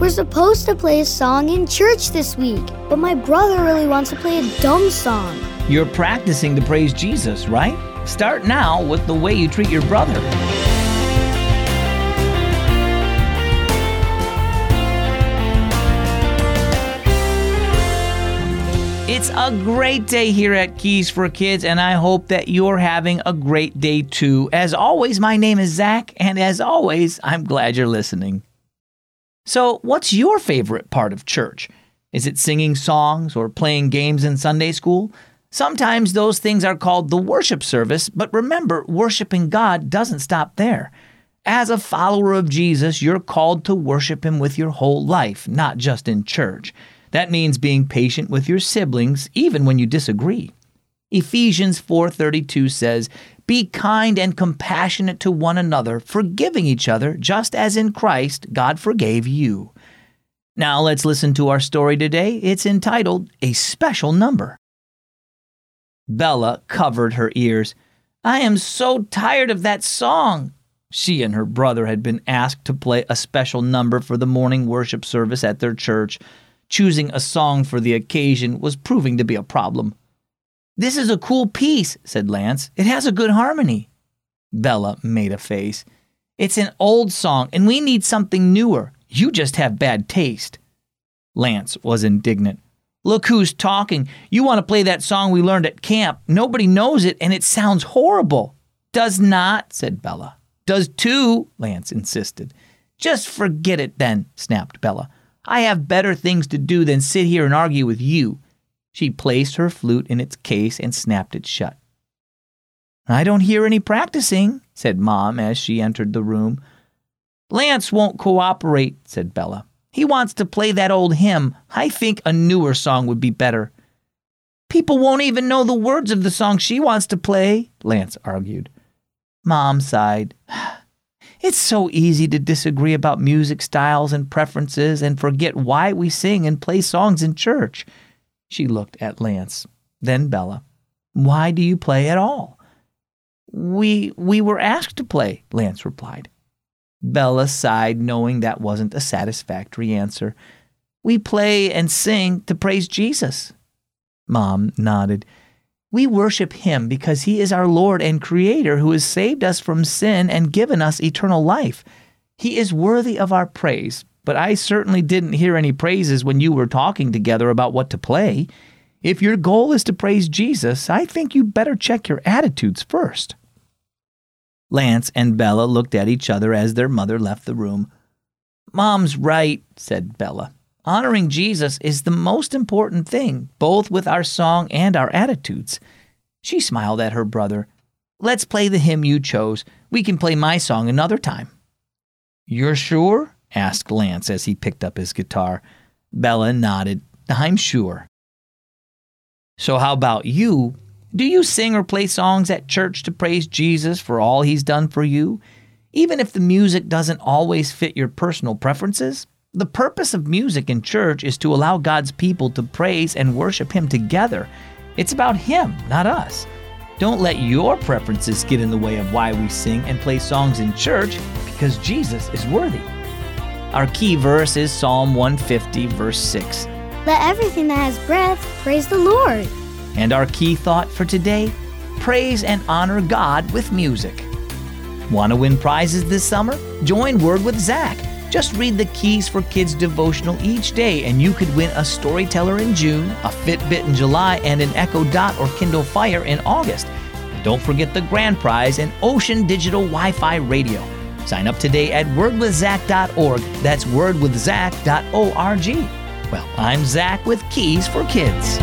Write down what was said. We're supposed to play a song in church this week, but my brother really wants to play a dumb song. You're practicing to praise Jesus, right? Start now with the way you treat your brother. It's a great day here at Keys for Kids, and I hope that you're having a great day too. As always, my name is Zach, and as always, I'm glad you're listening. So, what's your favorite part of church? Is it singing songs or playing games in Sunday school? Sometimes those things are called the worship service, but remember, worshiping God doesn't stop there. As a follower of Jesus, you're called to worship Him with your whole life, not just in church. That means being patient with your siblings, even when you disagree. Ephesians 4:32 says, "Be kind and compassionate to one another, forgiving each other, just as in Christ God forgave you." Now let's listen to our story today. It's entitled, "A Special Number." Bella covered her ears. "I am so tired of that song." She and her brother had been asked to play a special number for the morning worship service at their church. Choosing a song for the occasion was proving to be a problem. "This is a cool piece," said Lance. "It has a good harmony." Bella made a face. "It's an old song, and we need something newer. You just have bad taste." Lance was indignant. "Look who's talking. You want to play that song we learned at camp. Nobody knows it, and it sounds horrible." "Does not," said Bella. "Does too," Lance insisted. "Just forget it then," snapped Bella. "I have better things to do than sit here and argue with you." She placed her flute in its case and snapped it shut. "I don't hear any practicing," said Mom as she entered the room. "Lance won't cooperate," said Bella. "He wants to play that old hymn. I think a newer song would be better." "People won't even know the words of the song she wants to play," Lance argued. Mom sighed. "It's so easy to disagree about music styles and preferences and forget why we sing and play songs in church." She looked at Lance, then Bella. "Why do you play at all?" We were asked to play," Lance replied. Bella sighed, knowing that wasn't a satisfactory answer. "We play and sing to praise Jesus." Mom nodded. "We worship Him because He is our Lord and Creator who has saved us from sin and given us eternal life. He is worthy of our praise. But I certainly didn't hear any praises when you were talking together about what to play. If your goal is to praise Jesus, I think you better check your attitudes first." Lance and Bella looked at each other as their mother left the room. "Mom's right," said Bella. "Honoring Jesus is the most important thing, both with our song and our attitudes." She smiled at her brother. "Let's play the hymn you chose. We can play my song another time." "You're sure?" asked Lance as he picked up his guitar. Bella nodded. "I'm sure." "So how about you? Do you sing or play songs at church to praise Jesus for all He's done for you? Even if the music doesn't always fit your personal preferences? The purpose of music in church is to allow God's people to praise and worship Him together. It's about Him, not us. Don't let your preferences get in the way of why we sing and play songs in church, because Jesus is worthy." Our key verse is Psalm 150, verse 6. "Let everything that has breath praise the Lord." And our key thought for today, praise and honor God with music. Want to win prizes this summer? Join Word with Zach. Just read the Keys for Kids devotional each day, and you could win a Storyteller in June, a Fitbit in July, and an Echo Dot or Kindle Fire in August. And don't forget the grand prize, an Ocean Digital Wi-Fi Radio. Sign up today at wordwithzach.org. That's wordwithzach.org. Well, I'm Zach with Keys for Kids.